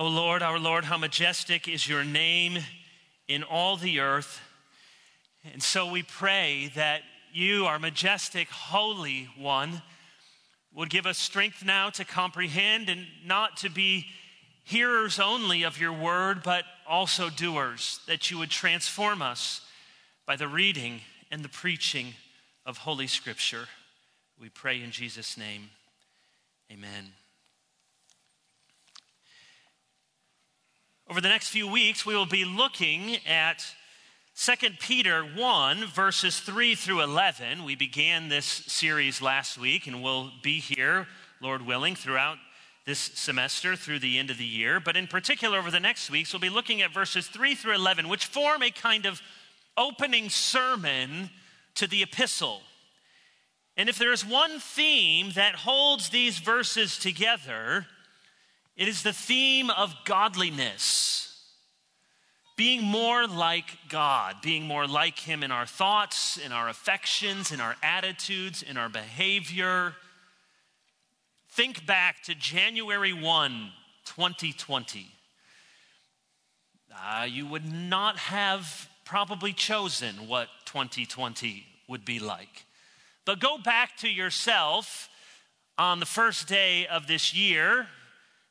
O Lord, our Lord, how majestic is your name in all the earth. And so we pray that you, our majestic Holy One, would give us strength now to comprehend and not to be hearers only of your word, but also doers, that you would transform us by the reading and the preaching of Holy Scripture. We pray in Jesus' name, amen. Over the next few weeks, we will be looking at 2 Peter 1, verses 3 through 11. We began this series last week, and we'll be here, Lord willing, throughout this semester through the end of the year. But in particular, over the next weeks, we'll be looking at verses 3 through 11, which form a kind of opening sermon to the epistle. And if there is one theme that holds these verses together, it is the theme of godliness, being more like God, being more like him in our thoughts, in our affections, in our attitudes, in our behavior. Think back to January 1, 2020. You would not have probably chosen what 2020 would be like. But go back to yourself on the first day of this year,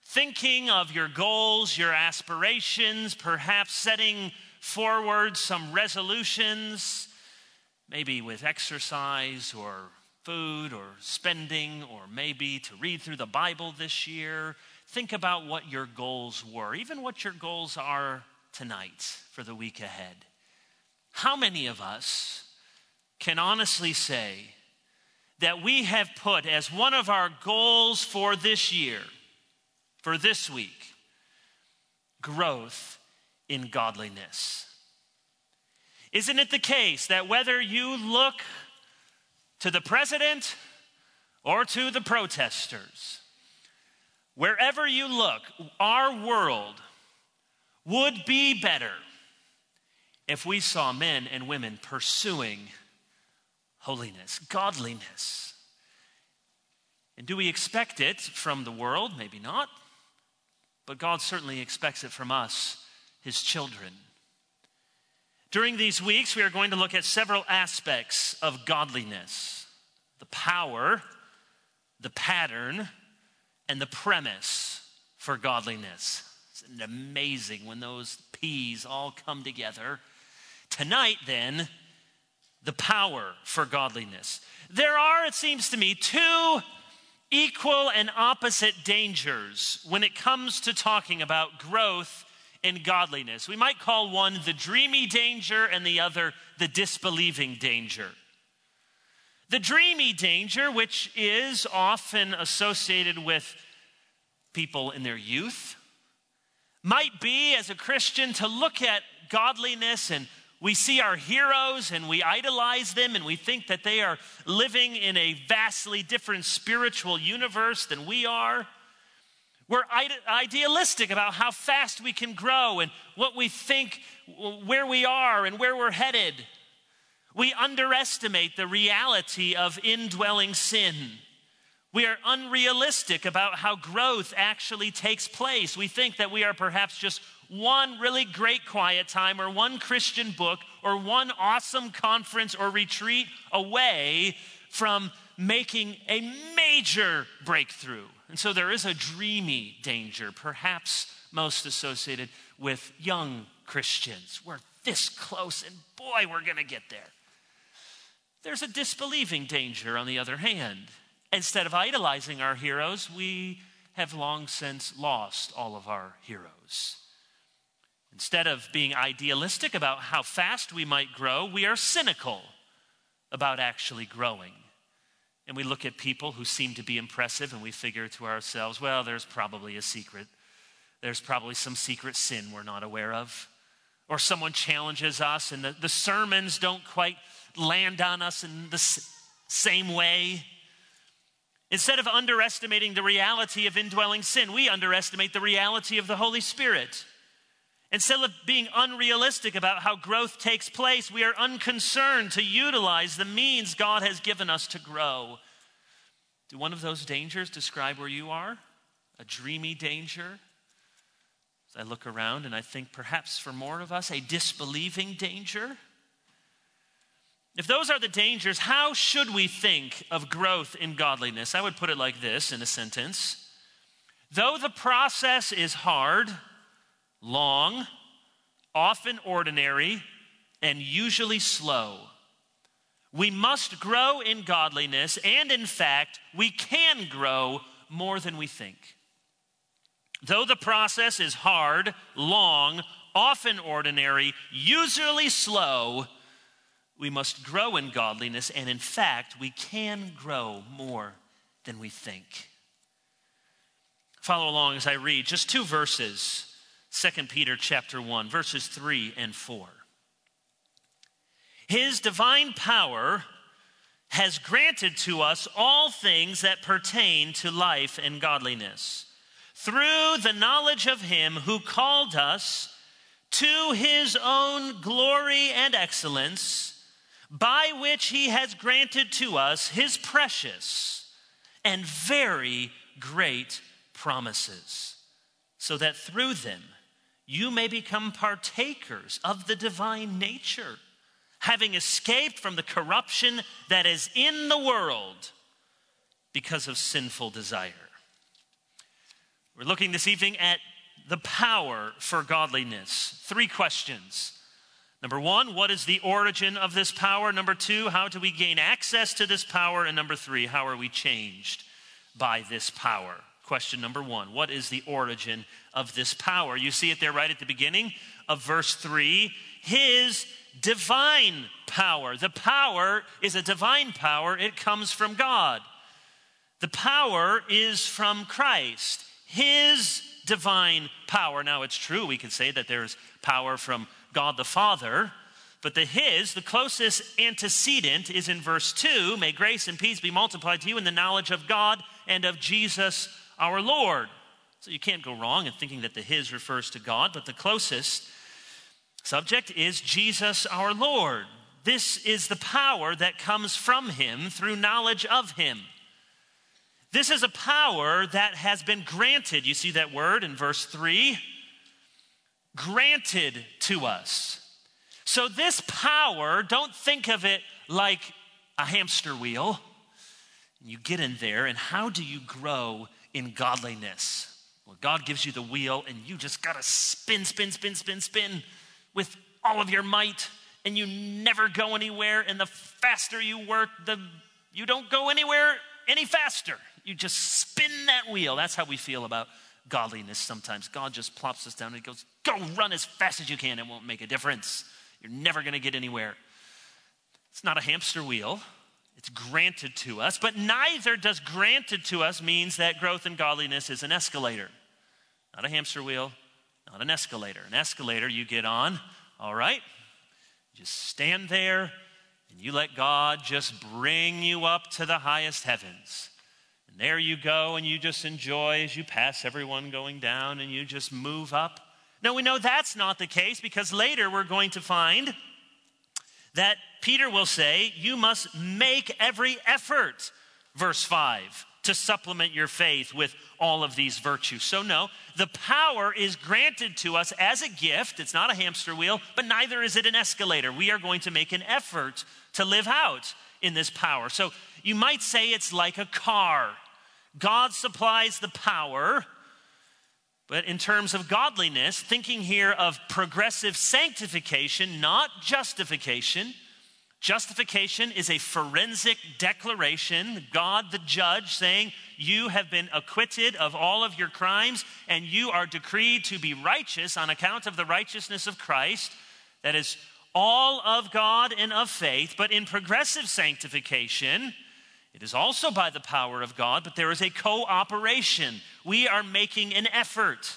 thinking of your goals, your aspirations, perhaps setting forward some resolutions, maybe with exercise or food or spending, or maybe to read through the Bible this year. Think about what your goals were, even what your goals are tonight for the week ahead. How many of us can honestly say that we have put as one of our goals for this year, for this week, growth in godliness? Isn't it the case that whether you look to the president or to the protesters, wherever you look, our world would be better if we saw men and women pursuing holiness, godliness? And do we expect it from the world? Maybe not. But God certainly expects it from us, his children. During these weeks, we are going to look at several aspects of godliness: the power, the pattern, and the premise for godliness. It's amazing when those P's all come together. Tonight, then, the power for godliness. There are, it seems to me, two equal and opposite dangers when it comes to talking about growth in godliness. We might call one the dreamy danger and the other the disbelieving danger. The dreamy danger, which is often associated with people in their youth, might be, as a Christian, to look at godliness, and we see our heroes and we idolize them, and we think that they are living in a vastly different spiritual universe than we are. We're idealistic about how fast we can grow and what we think, where we are and where we're headed. We underestimate the reality of indwelling sin. We are unrealistic about how growth actually takes place. We think that we are perhaps just one really great quiet time or one Christian book or one awesome conference or retreat away from making a major breakthrough. And so there is a dreamy danger, perhaps most associated with young Christians. We're this close, and boy, we're going to get there. There's a disbelieving danger, on the other hand. Instead of idolizing our heroes, we have long since lost all of our heroes. Instead of being idealistic about how fast we might grow, we are cynical about actually growing. And we look at people who seem to be impressive and we figure to ourselves, well, there's probably a secret. There's probably some secret sin we're not aware of. Or someone challenges us and the sermons don't quite land on us in the same way. Instead of underestimating the reality of indwelling sin, we underestimate the reality of the Holy Spirit. Instead of being unrealistic about how growth takes place, we are unconcerned to utilize the means God has given us to grow. Do one of those dangers describe where you are? A dreamy danger? I look around and I think perhaps for more of us, a disbelieving danger. If those are the dangers, how should we think of growth in godliness? I would put it like this in a sentence. Though the process is hard, long, often ordinary, and usually slow, we must grow in godliness, and in fact, we can grow more than we think. Though the process is hard, long, often ordinary, usually slow, we must grow in godliness, and in fact, we can grow more than we think. Follow along as I read just two verses, 2 Peter chapter 1, verses 3 and 4. His divine power has granted to us all things that pertain to life and godliness, through the knowledge of him who called us to his own glory and excellence, by which he has granted to us his precious and very great promises, so that through them you may become partakers of the divine nature, having escaped from the corruption that is in the world because of sinful desire. We're looking this evening at the power for godliness. Three questions. Number one, what is the origin of this power? Number two, how do we gain access to this power? And number three, how are we changed by this power? Question number one, what is the origin of this power? You see it there right at the beginning of verse 3. His divine power. The power is a divine power. It comes from God. The power is from Christ. His divine power. Now it's true, we can say that there's power from God the Father, but the closest antecedent is in verse 2. May grace and peace be multiplied to you in the knowledge of God and of Jesus our Lord. So you can't go wrong in thinking that the his refers to God, but the closest subject is Jesus our Lord. This is the power that comes from him through knowledge of him. This is a power that has been granted. You see that word in verse 3? Granted to us. So this power, don't think of it like a hamster wheel. You get in there, and how do you grow in godliness? Well, God gives you the wheel, and you just got to spin with all of your might, and you never go anywhere, and the faster you work, you don't go anywhere any faster. You just spin that wheel. That's how we feel about godliness sometimes. God just plops us down and he goes, go run as fast as you can. It won't make a difference. You're never going to get anywhere. It's not a hamster wheel. It's granted to us, but neither does granted to us means that growth in godliness is an escalator. Not a hamster wheel, not an escalator. An escalator you get on, all right? Just stand there and you let God just bring you up to the highest heavens. And there you go, and you just enjoy as you pass everyone going down, and you just move up. Now, we know that's not the case, because later we're going to find that Peter will say, you must make every effort, verse 5, to supplement your faith with all of these virtues. So no, the power is granted to us as a gift. It's not a hamster wheel, but neither is it an escalator. We are going to make an effort to live out in this power. So you might say it's like a car. God supplies the power, but in terms of godliness, thinking here of progressive sanctification, not justification. Justification is a forensic declaration, God the judge saying, you have been acquitted of all of your crimes and you are decreed to be righteous on account of the righteousness of Christ. That is all of God and of faith. But in progressive sanctification, it is also by the power of God, but there is a cooperation. We are making an effort.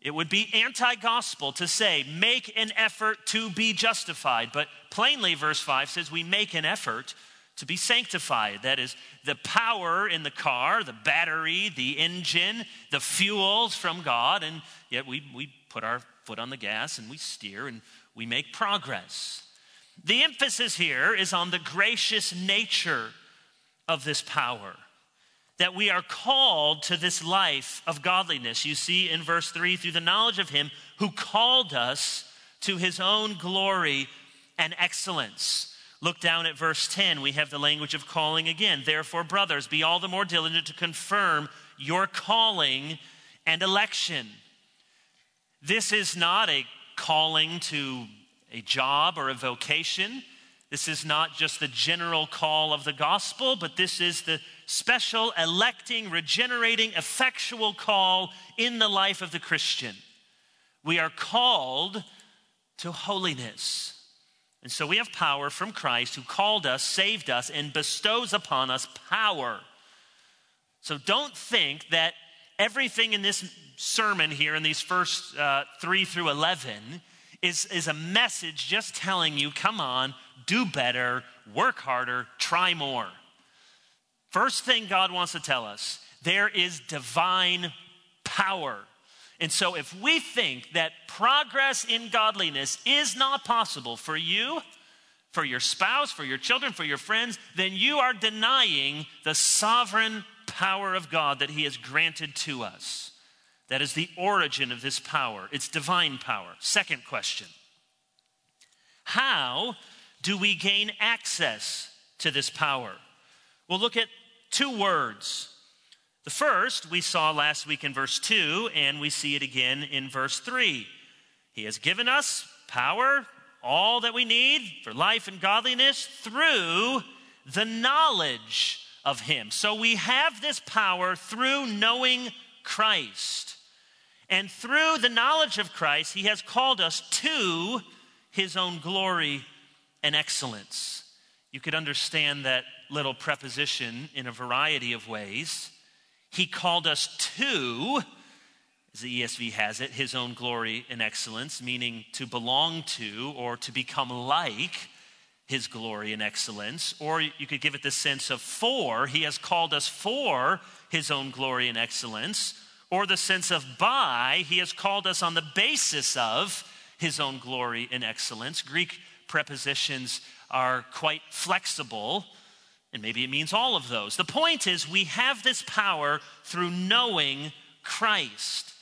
It would be anti-gospel to say, make an effort to be justified. But plainly, verse 5 says, we make an effort to be sanctified. That is, the power in the car, the battery, the engine, the fuels from God, and yet we put our foot on the gas and we steer and we make progress. The emphasis here is on the gracious nature of this power. that we are called to this life of godliness. You see in verse 3, through the knowledge of him who called us to his own glory and excellence. Look down at verse 10. We have the language of calling again. Therefore, brothers, be all the more diligent to confirm your calling and election. This is not a calling to a job or a vocation. This is not just the general call of the gospel, but this is the special, electing, regenerating, effectual call in the life of the Christian. We are called to holiness. And so we have power from Christ who called us, saved us, and bestows upon us power. So don't think that everything in this sermon here in these first 3 through 11 is a message just telling you, come on, do better, work harder, try more. First thing God wants to tell us, there is divine power. And so if we think that progress in godliness is not possible for you, for your spouse, for your children, for your friends, then you are denying the sovereign power of God that he has granted to us. That is the origin of this power. It's divine power. Second question. How do we gain access to this power? We'll look at 2 words. The first we saw last week in verse 2, and we see it again in verse 3. He has given us power, all that we need for life and godliness through the knowledge of him. So we have this power through knowing Christ. And through the knowledge of Christ, he has called us to his own glory and excellence. You could understand that little preposition in a variety of ways. He called us to, as the ESV has it, his own glory and excellence, meaning to belong to or to become like his glory and excellence. Or you could give it the sense of for. He has called us for his own glory and excellence. Or the sense of by, he has called us on the basis of his own glory and excellence. Greek prepositions are quite flexible, and maybe it means all of those. The point is, we have this power through knowing Christ.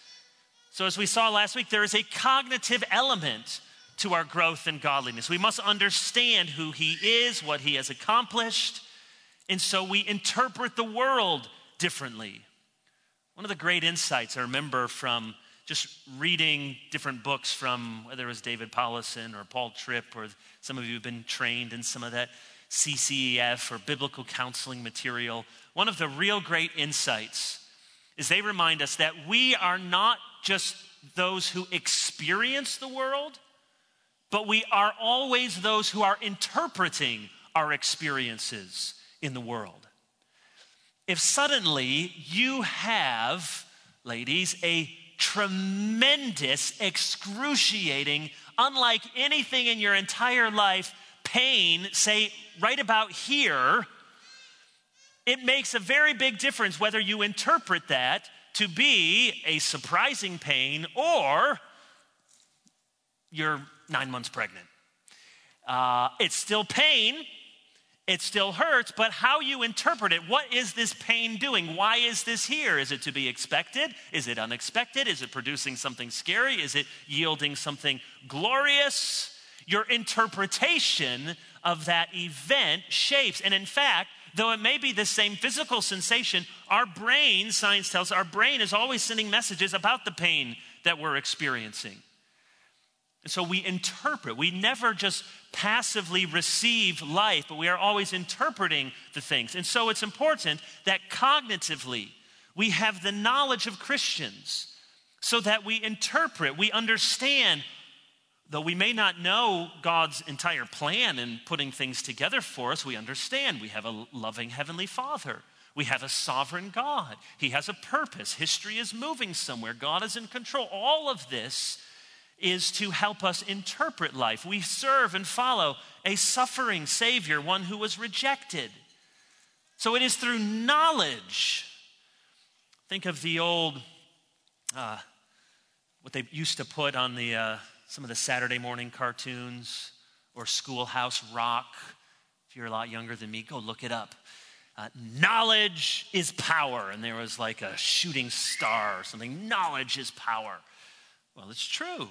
So as we saw last week, there is a cognitive element to our growth in godliness. We must understand who he is, what he has accomplished, and so we interpret the world differently. One of the great insights I remember from just reading different books from, whether it was David Powlison or Paul Tripp, or some of you have been trained in some of that CCEF or biblical counseling material. One of the real great insights is they remind us that we are not just those who experience the world, but we are always those who are interpreting our experiences in the world. If suddenly you have, ladies, a tremendous, excruciating, unlike anything in your entire life, pain, say, right about here, it makes a very big difference whether you interpret that to be a surprising pain or you're 9 months pregnant. It's still pain. It still hurts, but how you interpret it, what is this pain doing? Why is this here? Is it to be expected? Is it unexpected? Is it producing something scary? Is it yielding something glorious? Your interpretation of that event shapes. And in fact, though it may be the same physical sensation, our brain, science tells us, our brain is always sending messages about the pain that we're experiencing. And so we interpret. We never just passively receive life, but we are always interpreting the things. And so it's important that cognitively we have the knowledge of Christians so that we interpret, we understand, though we may not know God's entire plan in putting things together for us, we understand we have a loving Heavenly Father. We have a sovereign God. He has a purpose. History is moving somewhere. God is in control. All of this is to help us interpret life. We serve and follow a suffering Savior, one who was rejected. So it is through knowledge. Think of the old, what they used to put on the some of the Saturday morning cartoons or Schoolhouse Rock. If you're a lot younger than me, go look it up. knowledge is power. And there was like a shooting star or something. Knowledge is power. Well, it's true.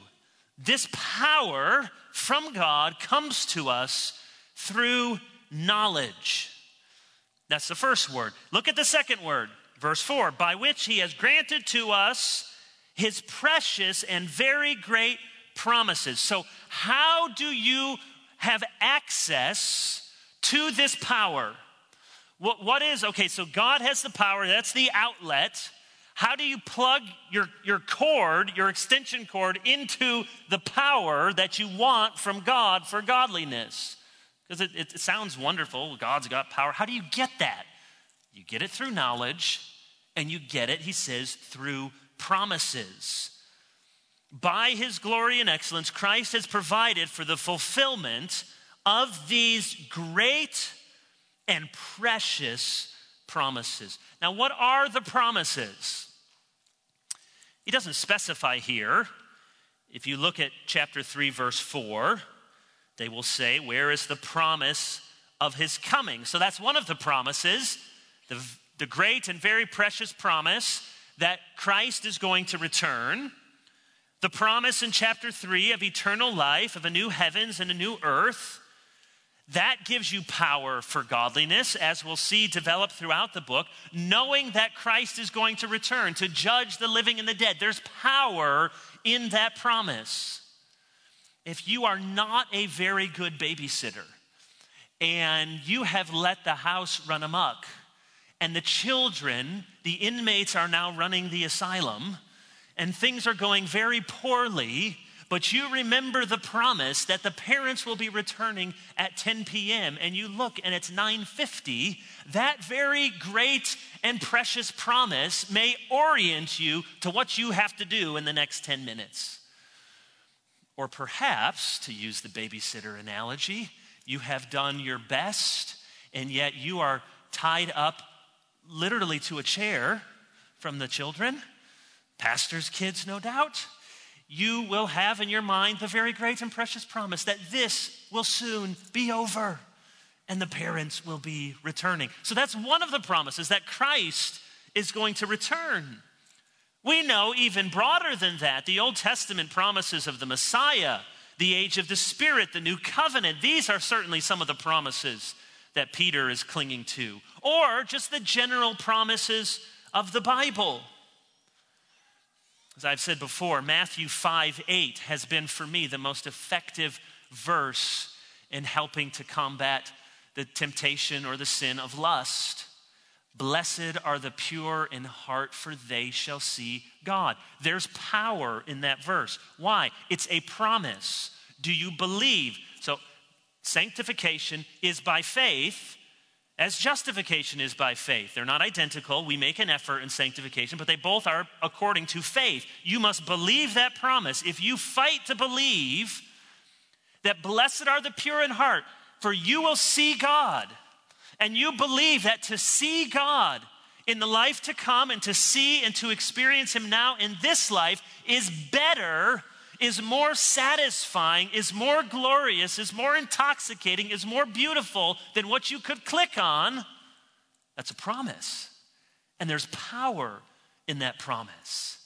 This power from God comes to us through knowledge. That's the first word. Look at the second word, verse 4. By which he has granted to us his precious and very great promises. So how do you have access to this power? So God has the power. That's the outlet. How do you plug your cord, your extension cord, into the power that you want from God for godliness? Because it sounds wonderful. God's got power. How do you get that? You get it through knowledge, and you get it, he says, through promises. By his glory and excellence, Christ has provided for the fulfillment of these great and precious promises. Now, what are the promises? He doesn't specify here. If you look at chapter 3, verse 4, they will say, where is the promise of his coming? So that's one of the promises, the great and very precious promise that Christ is going to return. The promise in chapter 3 of eternal life, of a new heavens and a new earth. That gives you power for godliness, as we'll see developed throughout the book, knowing that Christ is going to return to judge the living and the dead. There's power in that promise. If you are not a very good babysitter and you have let the house run amok and the children, the inmates are now running the asylum and things are going very poorly, but you remember the promise that the parents will be returning at 10 p.m. and you look and it's 9:50, that very great and precious promise may orient you to what you have to do in the next 10 minutes. Or perhaps, to use the babysitter analogy, you have done your best and yet you are tied up literally to a chair from the children, pastor's kids, no doubt. You will have in your mind the very great and precious promise that this will soon be over and the parents will be returning. So that's one of the promises, that Christ is going to return. We know even broader than that, the Old Testament promises of the Messiah, the age of the Spirit, the new covenant. These are certainly some of the promises that Peter is clinging to, or just the general promises of the Bible. As I've said before, Matthew 5:8 has been for me the most effective verse in helping to combat the temptation or the sin of lust. Blessed are the pure in heart, for they shall see God. There's power in that verse. Why? It's a promise. Do you believe? So sanctification is by faith, as justification is by faith. They're not identical. We make an effort in sanctification, but they both are according to faith. You must believe that promise. If you fight to believe that blessed are the pure in heart, for you will see God, and you believe that to see God in the life to come and to see and to experience him now in this life is better, is more satisfying, is more glorious, is more intoxicating, is more beautiful than what you could click on. That's a promise. And there's power in that promise.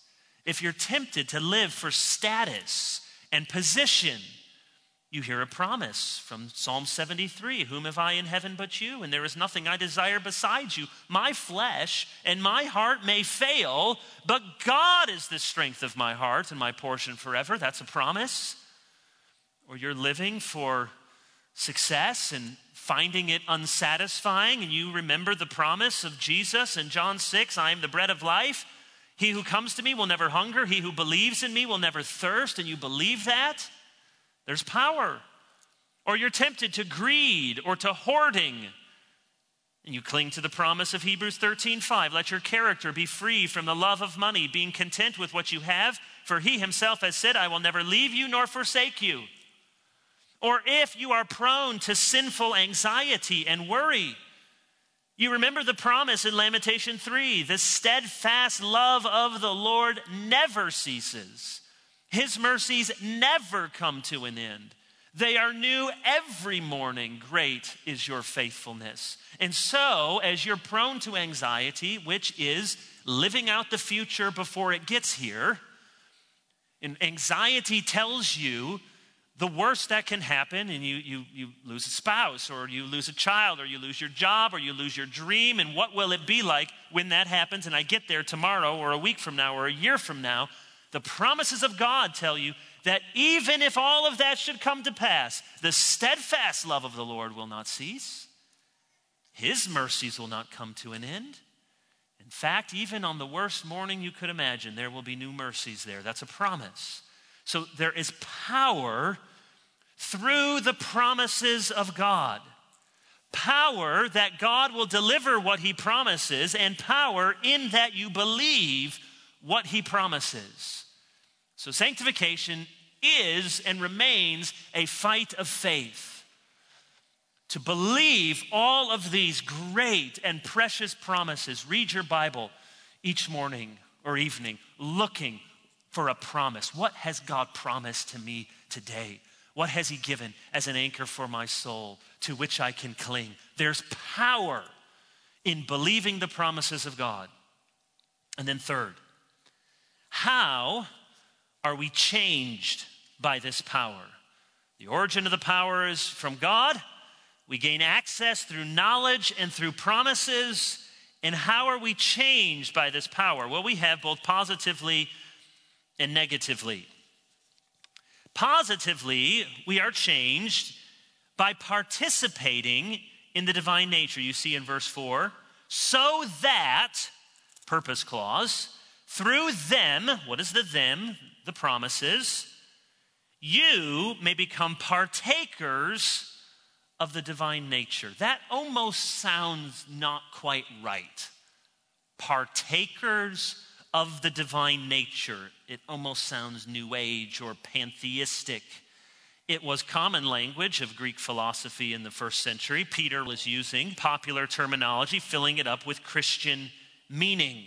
If you're tempted to live for status and position, you hear a promise from Psalm 73, whom have I in heaven but you? And there is nothing I desire besides you. My flesh and my heart may fail, but God is the strength of my heart and my portion forever. That's a promise. Or you're living for success and finding it unsatisfying, and you remember the promise of Jesus in John 6, I am the bread of life. He who comes to me will never hunger. He who believes in me will never thirst. And you believe that? There's power. Or you're tempted to greed or to hoarding, and you cling to the promise of Hebrews 13:5. Let your character be free from the love of money, being content with what you have, for he himself has said, I will never leave you nor forsake you. Or if you are prone to sinful anxiety and worry, you remember the promise in Lamentation 3, the steadfast love of the Lord never ceases. His mercies never come to an end. They are new every morning. Great is your faithfulness. And so, as you're prone to anxiety, which is living out the future before it gets here, and anxiety tells you the worst that can happen, and you lose a spouse, or you lose a child, or you lose your job, or you lose your dream, and what will it be like when that happens and I get there tomorrow or a week from now or a year from now? The promises of God tell you that even if all of that should come to pass, the steadfast love of the Lord will not cease. His mercies will not come to an end. In fact, even on the worst morning you could imagine, there will be new mercies there. That's a promise. So there is power through the promises of God. Power that God will deliver what he promises, and power in that you believe what he promises. So sanctification is and remains a fight of faith. To believe all of these great and precious promises. Read your Bible each morning or evening, looking for a promise. What has God promised to me today? What has he given as an anchor for my soul to which I can cling? There's power in believing the promises of God. And then third, how are we changed by this power? The origin of the power is from God. We gain access through knowledge and through promises. And how are we changed by this power? Well, we have both positively and negatively. Positively, we are changed by participating in the divine nature. You see in verse 4, so that, purpose clause, through them, what is the them? The promises, you may become partakers of the divine nature. That almost sounds not quite right. Partakers of the divine nature. It almost sounds New Age or pantheistic. It was common language of Greek philosophy in the first century. Peter was using popular terminology, filling it up with Christian meaning.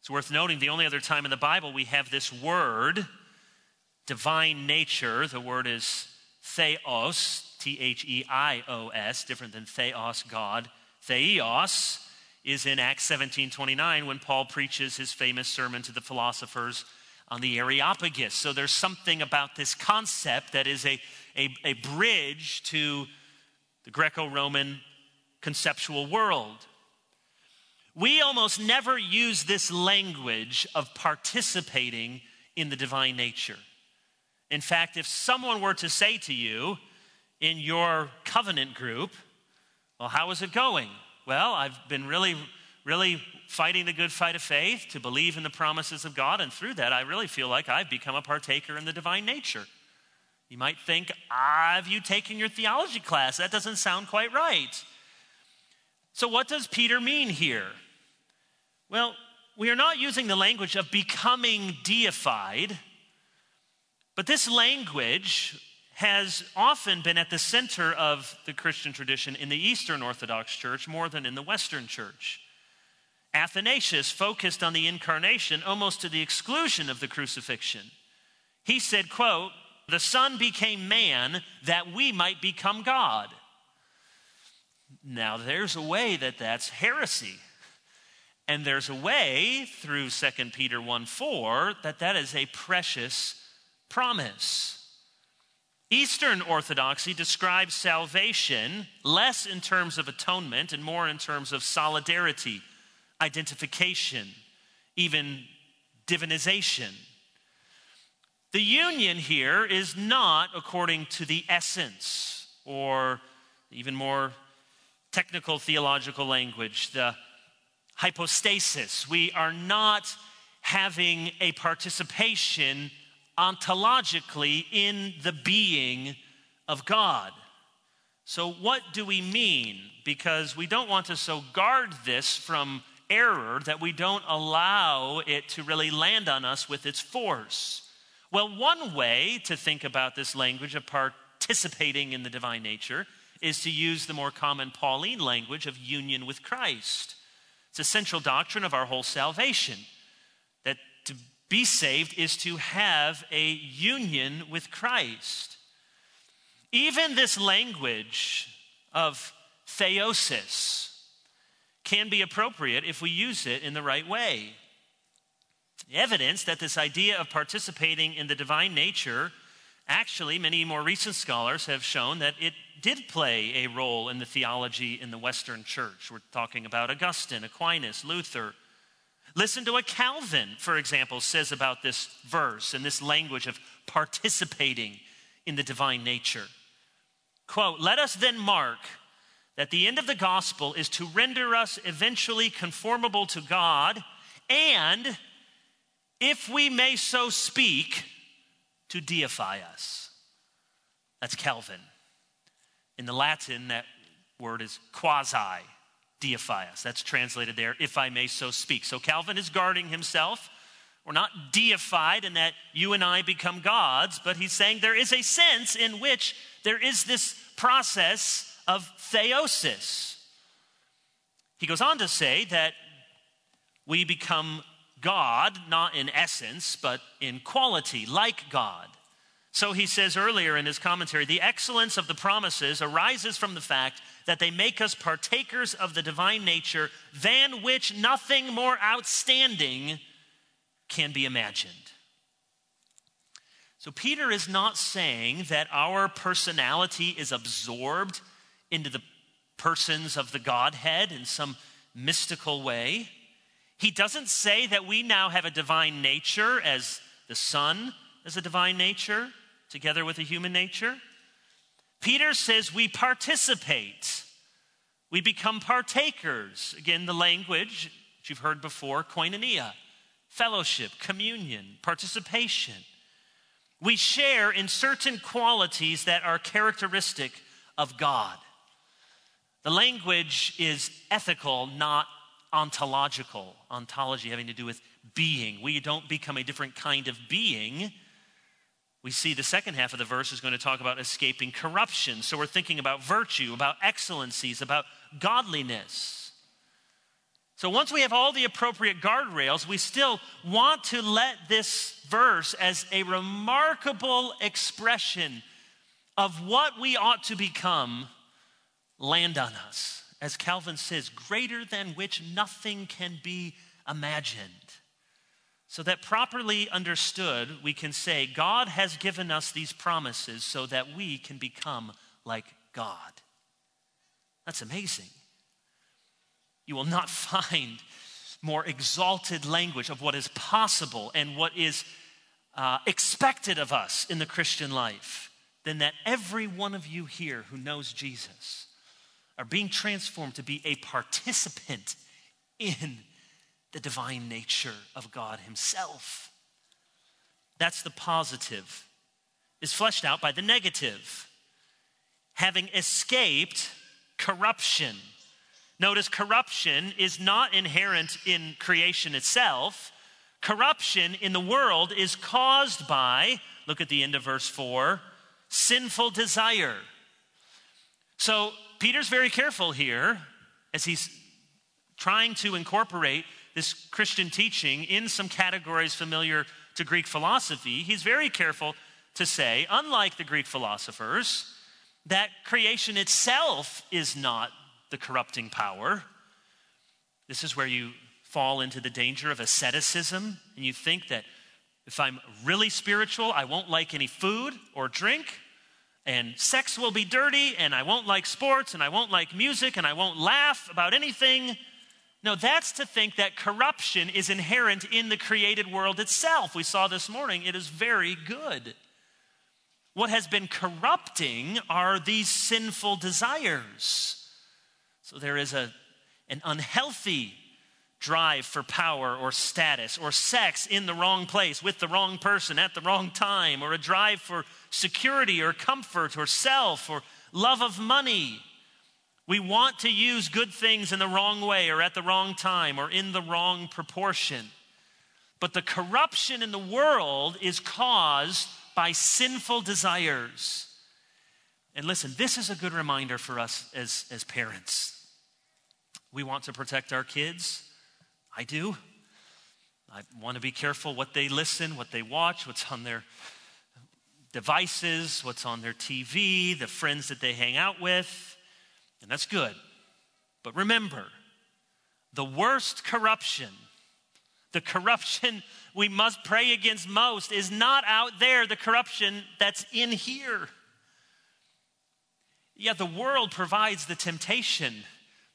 It's worth noting the only other time in the Bible we have this word, divine nature. The word is theos, T-H-E-I-O-S, different than theos, God. Theos is in Acts 17:29 when Paul preaches his famous sermon to the philosophers on the Areopagus. So there's something about this concept that is a bridge to the Greco-Roman conceptual world. We almost never use this language of participating in the divine nature. In fact, if someone were to say to you in your covenant group, well, how is it going? Well, I've been really fighting the good fight of faith to believe in the promises of God. And through that, I really feel like I've become a partaker in the divine nature. You might think, have you taken your theology class? That doesn't sound quite right. So what does Peter mean here? Well, we are not using the language of becoming deified, but this language has often been at the center of the Christian tradition in the Eastern Orthodox Church more than in the Western Church. Athanasius focused on the incarnation almost to the exclusion of the crucifixion. He said, quote, "The Son became man that we might become God." Now, there's a way that that's heresy. And there's a way through 2 Peter 1:4 that is a precious promise. Eastern Orthodoxy describes salvation less in terms of atonement and more in terms of solidarity, identification, even divinization. The union here is not according to the essence, or even more technical theological language, the hypostasis. We are not having a participation ontologically in the being of God. So what do we mean? Because we don't want to so guard this from error that we don't allow it to really land on us with its force. Well, one way to think about this language of participating in the divine nature is to use the more common Pauline language of union with Christ. It's a central doctrine of our whole salvation, that to be saved is to have a union with Christ. Even this language of theosis can be appropriate if we use it in the right way. Evidence that this idea of participating in the divine nature, actually many more recent scholars have shown that it did play a role in the theology in the Western church. We're talking about Augustine, Aquinas, Luther. Listen to what Calvin, for example, says about this verse and this language of participating in the divine nature. Quote, "Let us then mark that the end of the gospel is to render us eventually conformable to God and, if we may so speak, to deify us." That's Calvin. In the Latin, that word is quasi, deify us. That's translated there, "if I may so speak." So Calvin is guarding himself. We're not deified in that you and I become gods, but he's saying there is a sense in which there is this process of theosis. He goes on to say that we become God, not in essence, but in quality, like God. So he says earlier in his commentary, the excellence of the promises arises from the fact that they make us partakers of the divine nature, than which nothing more outstanding can be imagined. So Peter is not saying that our personality is absorbed into the persons of the Godhead in some mystical way. He doesn't say that we now have a divine nature, as the Son is a divine nature, together with a human nature. Peter says we participate. We become partakers. Again, the language that you've heard before, koinonia, fellowship, communion, participation. We share in certain qualities that are characteristic of God. The language is ethical, not ontological. Ontology having to do with being. We don't become a different kind of being. We see the second half of the verse is going to talk about escaping corruption. So we're thinking about virtue, about excellencies, about godliness. So once we have all the appropriate guardrails, we still want to let this verse as a remarkable expression of what we ought to become land on us. As Calvin says, greater than which nothing can be imagined. So that properly understood, we can say God has given us these promises so that we can become like God. That's amazing. You will not find more exalted language of what is possible and what is expected of us in the Christian life than that every one of you here who knows Jesus are being transformed to be a participant in the divine nature of God himself. That's the positive, is fleshed out by the negative. Having escaped corruption. Notice corruption is not inherent in creation itself. Corruption in the world is caused by, look at the end of verse 4, sinful desire. So Peter's very careful here as he's trying to incorporate this Christian teaching in some categories familiar to Greek philosophy. He's very careful to say, unlike the Greek philosophers, that creation itself is not the corrupting power. This is where you fall into the danger of asceticism, and you think that if I'm really spiritual, I won't like any food or drink, and sex will be dirty, and I won't like sports, and I won't like music, and I won't laugh about anything. No, that's to think that corruption is inherent in the created world itself. We saw this morning, it is very good. What has been corrupting are these sinful desires. So there is an unhealthy drive for power or status or sex in the wrong place with the wrong person at the wrong time, or a drive for security or comfort or self or love of money. We want to use good things in the wrong way or at the wrong time or in the wrong proportion. But the corruption in the world is caused by sinful desires. And listen, this is a good reminder for us as parents. We want to protect our kids. I do. I want to be careful what they listen, what they watch, what's on their devices, what's on their TV, the friends that they hang out with, and that's good. But remember, the worst corruption, the corruption we must pray against most, is not out there, the corruption that's in here. Yeah, the world provides the temptation,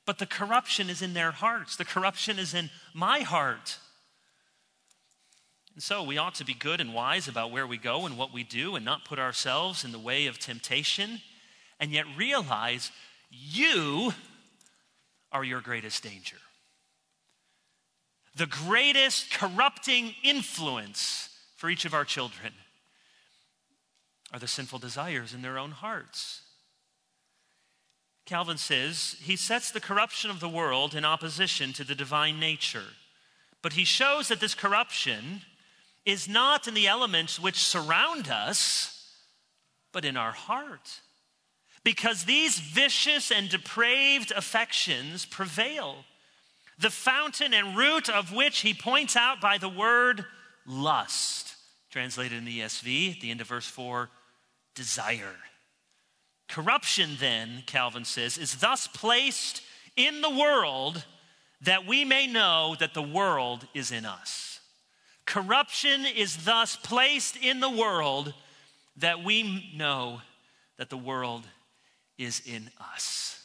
but the corruption is in their hearts. The corruption is in my heart. And so we ought to be good and wise about where we go and what we do and not put ourselves in the way of temptation, and yet realize you are your greatest danger. The greatest corrupting influence for each of our children are the sinful desires in their own hearts. Calvin says, he sets the corruption of the world in opposition to the divine nature, but he shows that this corruption is not in the elements which surround us, but in our heart, because these vicious and depraved affections prevail, the fountain and root of which he points out by the word lust, translated in the ESV at the end of verse 4, desire. Corruption then, Calvin says, is thus placed in the world that we may know that the world is in us. Corruption is thus placed in the world that we know that the world is in us.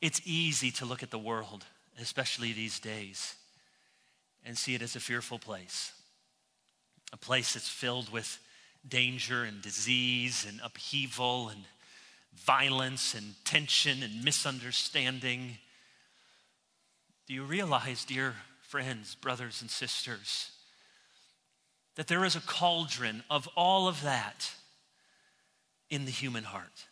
It's easy to look at the world, especially these days, and see it as a fearful place, a place that's filled with danger and disease and upheaval and violence and tension and misunderstanding. Do you realize, dear friends, brothers and sisters, that there is a cauldron of all of that in the human heart?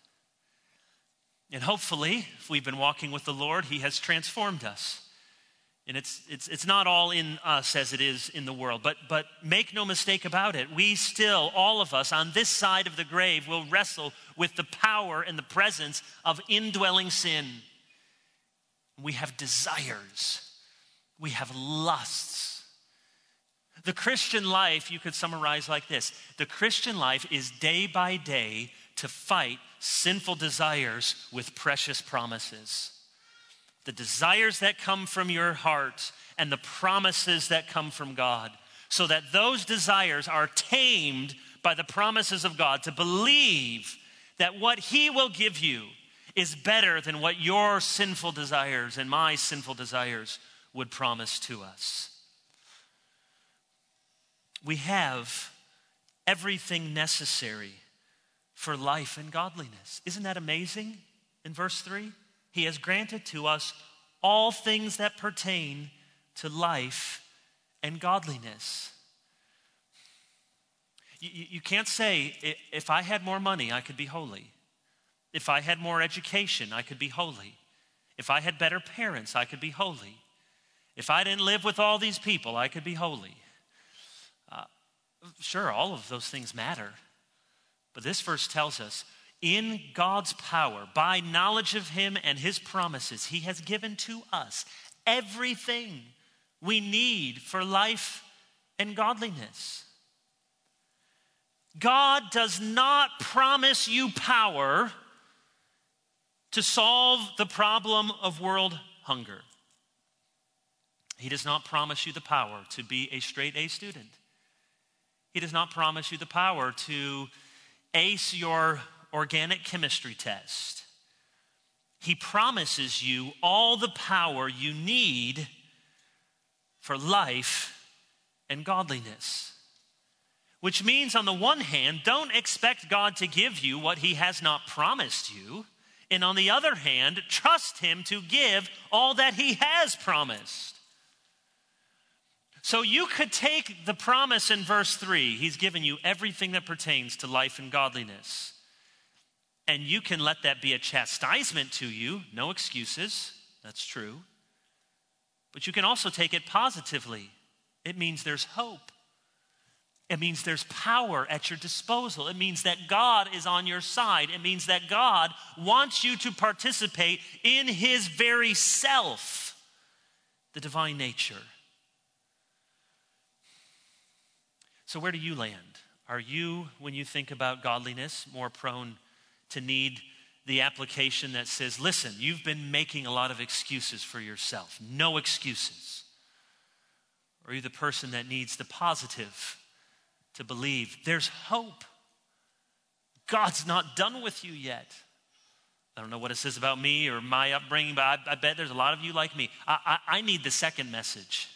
And hopefully, if we've been walking with the Lord, he has transformed us. And it's not all in us as it is in the world, but make no mistake about it. We still, all of us on this side of the grave, will wrestle with the power and the presence of indwelling sin. We have desires. We have lusts. The Christian life, you could summarize like this. The Christian life is day by day to fight sinful desires with precious promises. The desires that come from your heart and the promises that come from God, so that those desires are tamed by the promises of God, to believe that what he will give you is better than what your sinful desires and my sinful desires would promise to us. We have everything necessary for life and godliness. Isn't that amazing? In verse 3, he has granted to us all things that pertain to life and godliness. You can't say, if I had more money, I could be holy. If I had more education, I could be holy. If I had better parents, I could be holy. If I didn't live with all these people, I could be holy. Sure, all of those things matter. But this verse tells us, in God's power, by knowledge of him and his promises, he has given to us everything we need for life and godliness. God does not promise you power to solve the problem of world hunger. He does not promise you the power to be a straight A student. He does not promise you the power to ace your organic chemistry test. He promises you all the power you need for life and godliness. Which means, on the one hand, don't expect God to give you what he has not promised you. And on the other hand, trust him to give all that he has promised. So you could take the promise in verse 3, he's given you everything that pertains to life and godliness, and you can let that be a chastisement to you, no excuses, that's true. But you can also take it positively. It means there's hope. It means there's power at your disposal. It means that God is on your side. It means that God wants you to participate in his very self, the divine nature. So where do you land Are you, when you think about godliness, more prone to need the application that says, listen, you've been making a lot of excuses for yourself. No excuses. Or are you the person that needs the positive to believe there's hope? God's not done with you yet. I don't know what it says about me or my upbringing, but I bet there's a lot of you like me. I need the second message.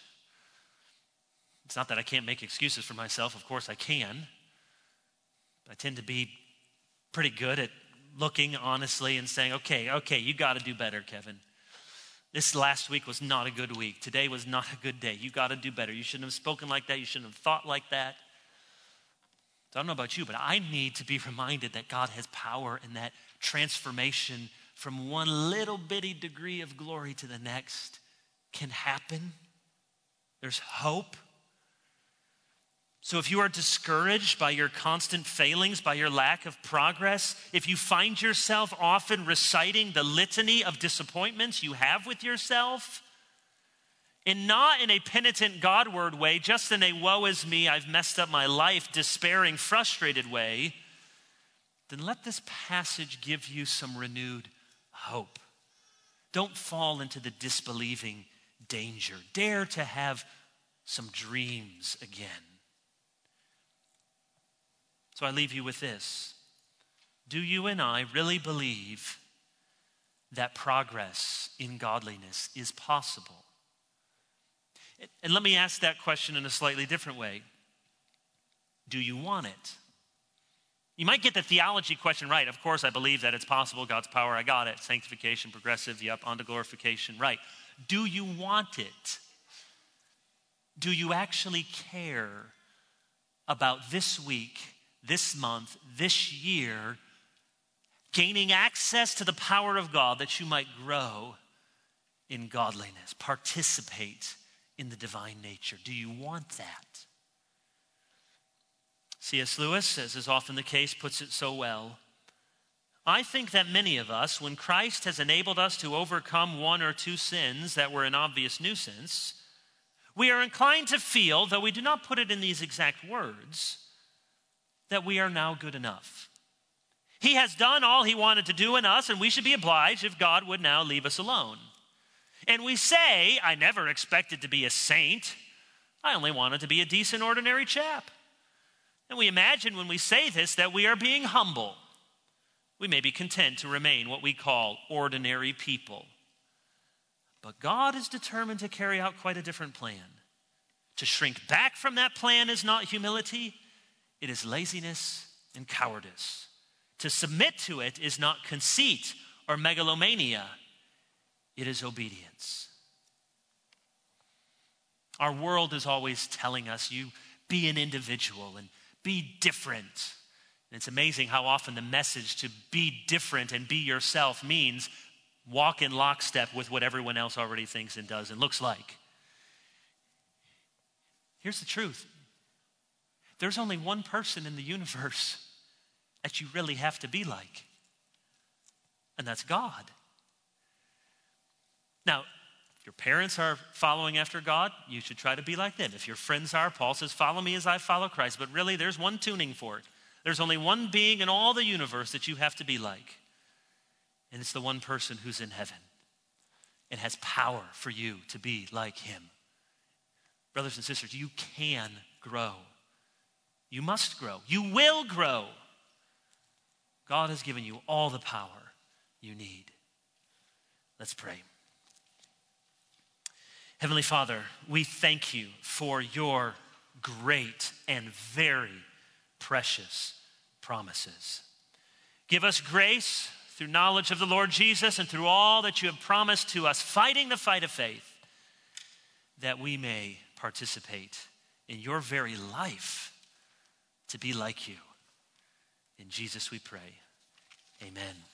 It's not that I can't make excuses for myself. Of course I can. But I tend to be pretty good at looking honestly and saying, okay, you got to do better, Kevin. This last week was not a good week. Today was not a good day. You got to do better. You shouldn't have spoken like that. You shouldn't have thought like that. So I don't know about you, but I need to be reminded that God has power in that transformation from one little bitty degree of glory to the next can happen. There's hope. So if you are discouraged by your constant failings, by your lack of progress, if you find yourself often reciting the litany of disappointments you have with yourself, and not in a penitent Godward way, just in a woe is me, I've messed up my life, despairing, frustrated way, then let this passage give you some renewed hope. Don't fall into the disbelieving danger. Dare to have some dreams again. So I leave you with this. Do you and I really believe that progress in godliness is possible? And let me ask that question in a slightly different way. Do you want it? You might get the theology question right. Of course, I believe that it's possible. God's power, I got it. Sanctification, progressive, yep, onto glorification, right. Do you want it? Do you actually care about this week, this month, this year, gaining access to the power of God that you might grow in godliness, participate in the divine nature? Do you want that? C.S. Lewis, as is often the case, puts it so well. I think that many of us, when Christ has enabled us to overcome one or two sins that were an obvious nuisance, we are inclined to feel, though we do not put it in these exact words, that we are now good enough. He has done all he wanted to do in us, and we should be obliged if God would now leave us alone. And we say, I never expected to be a saint. I only wanted to be a decent, ordinary chap. And we imagine when we say this that we are being humble. We may be content to remain what we call ordinary people. But God is determined to carry out quite a different plan. To shrink back from that plan is not humility. It is laziness and cowardice. To submit to it is not conceit or megalomania. It is obedience. Our world is always telling us, you be an individual and be different. And it's amazing how often the message to be different and be yourself means walk in lockstep with what everyone else already thinks and does and looks like. Here's the truth. There's only one person in the universe that you really have to be like, and that's God. Now, if your parents are following after God, you should try to be like them. If your friends are, Paul says, follow me as I follow Christ. But really, there's one tuning for it. There's only one being in all the universe that you have to be like, and it's the one person who's in heaven and has power for you to be like him. Brothers and sisters, you can grow. You must grow. You will grow. God has given you all the power you need. Let's pray. Heavenly Father, we thank you for your great and very precious promises. Give us grace through knowledge of the Lord Jesus and through all that you have promised to us, fighting the fight of faith, that we may participate in your very life to be like you. In Jesus we pray, amen.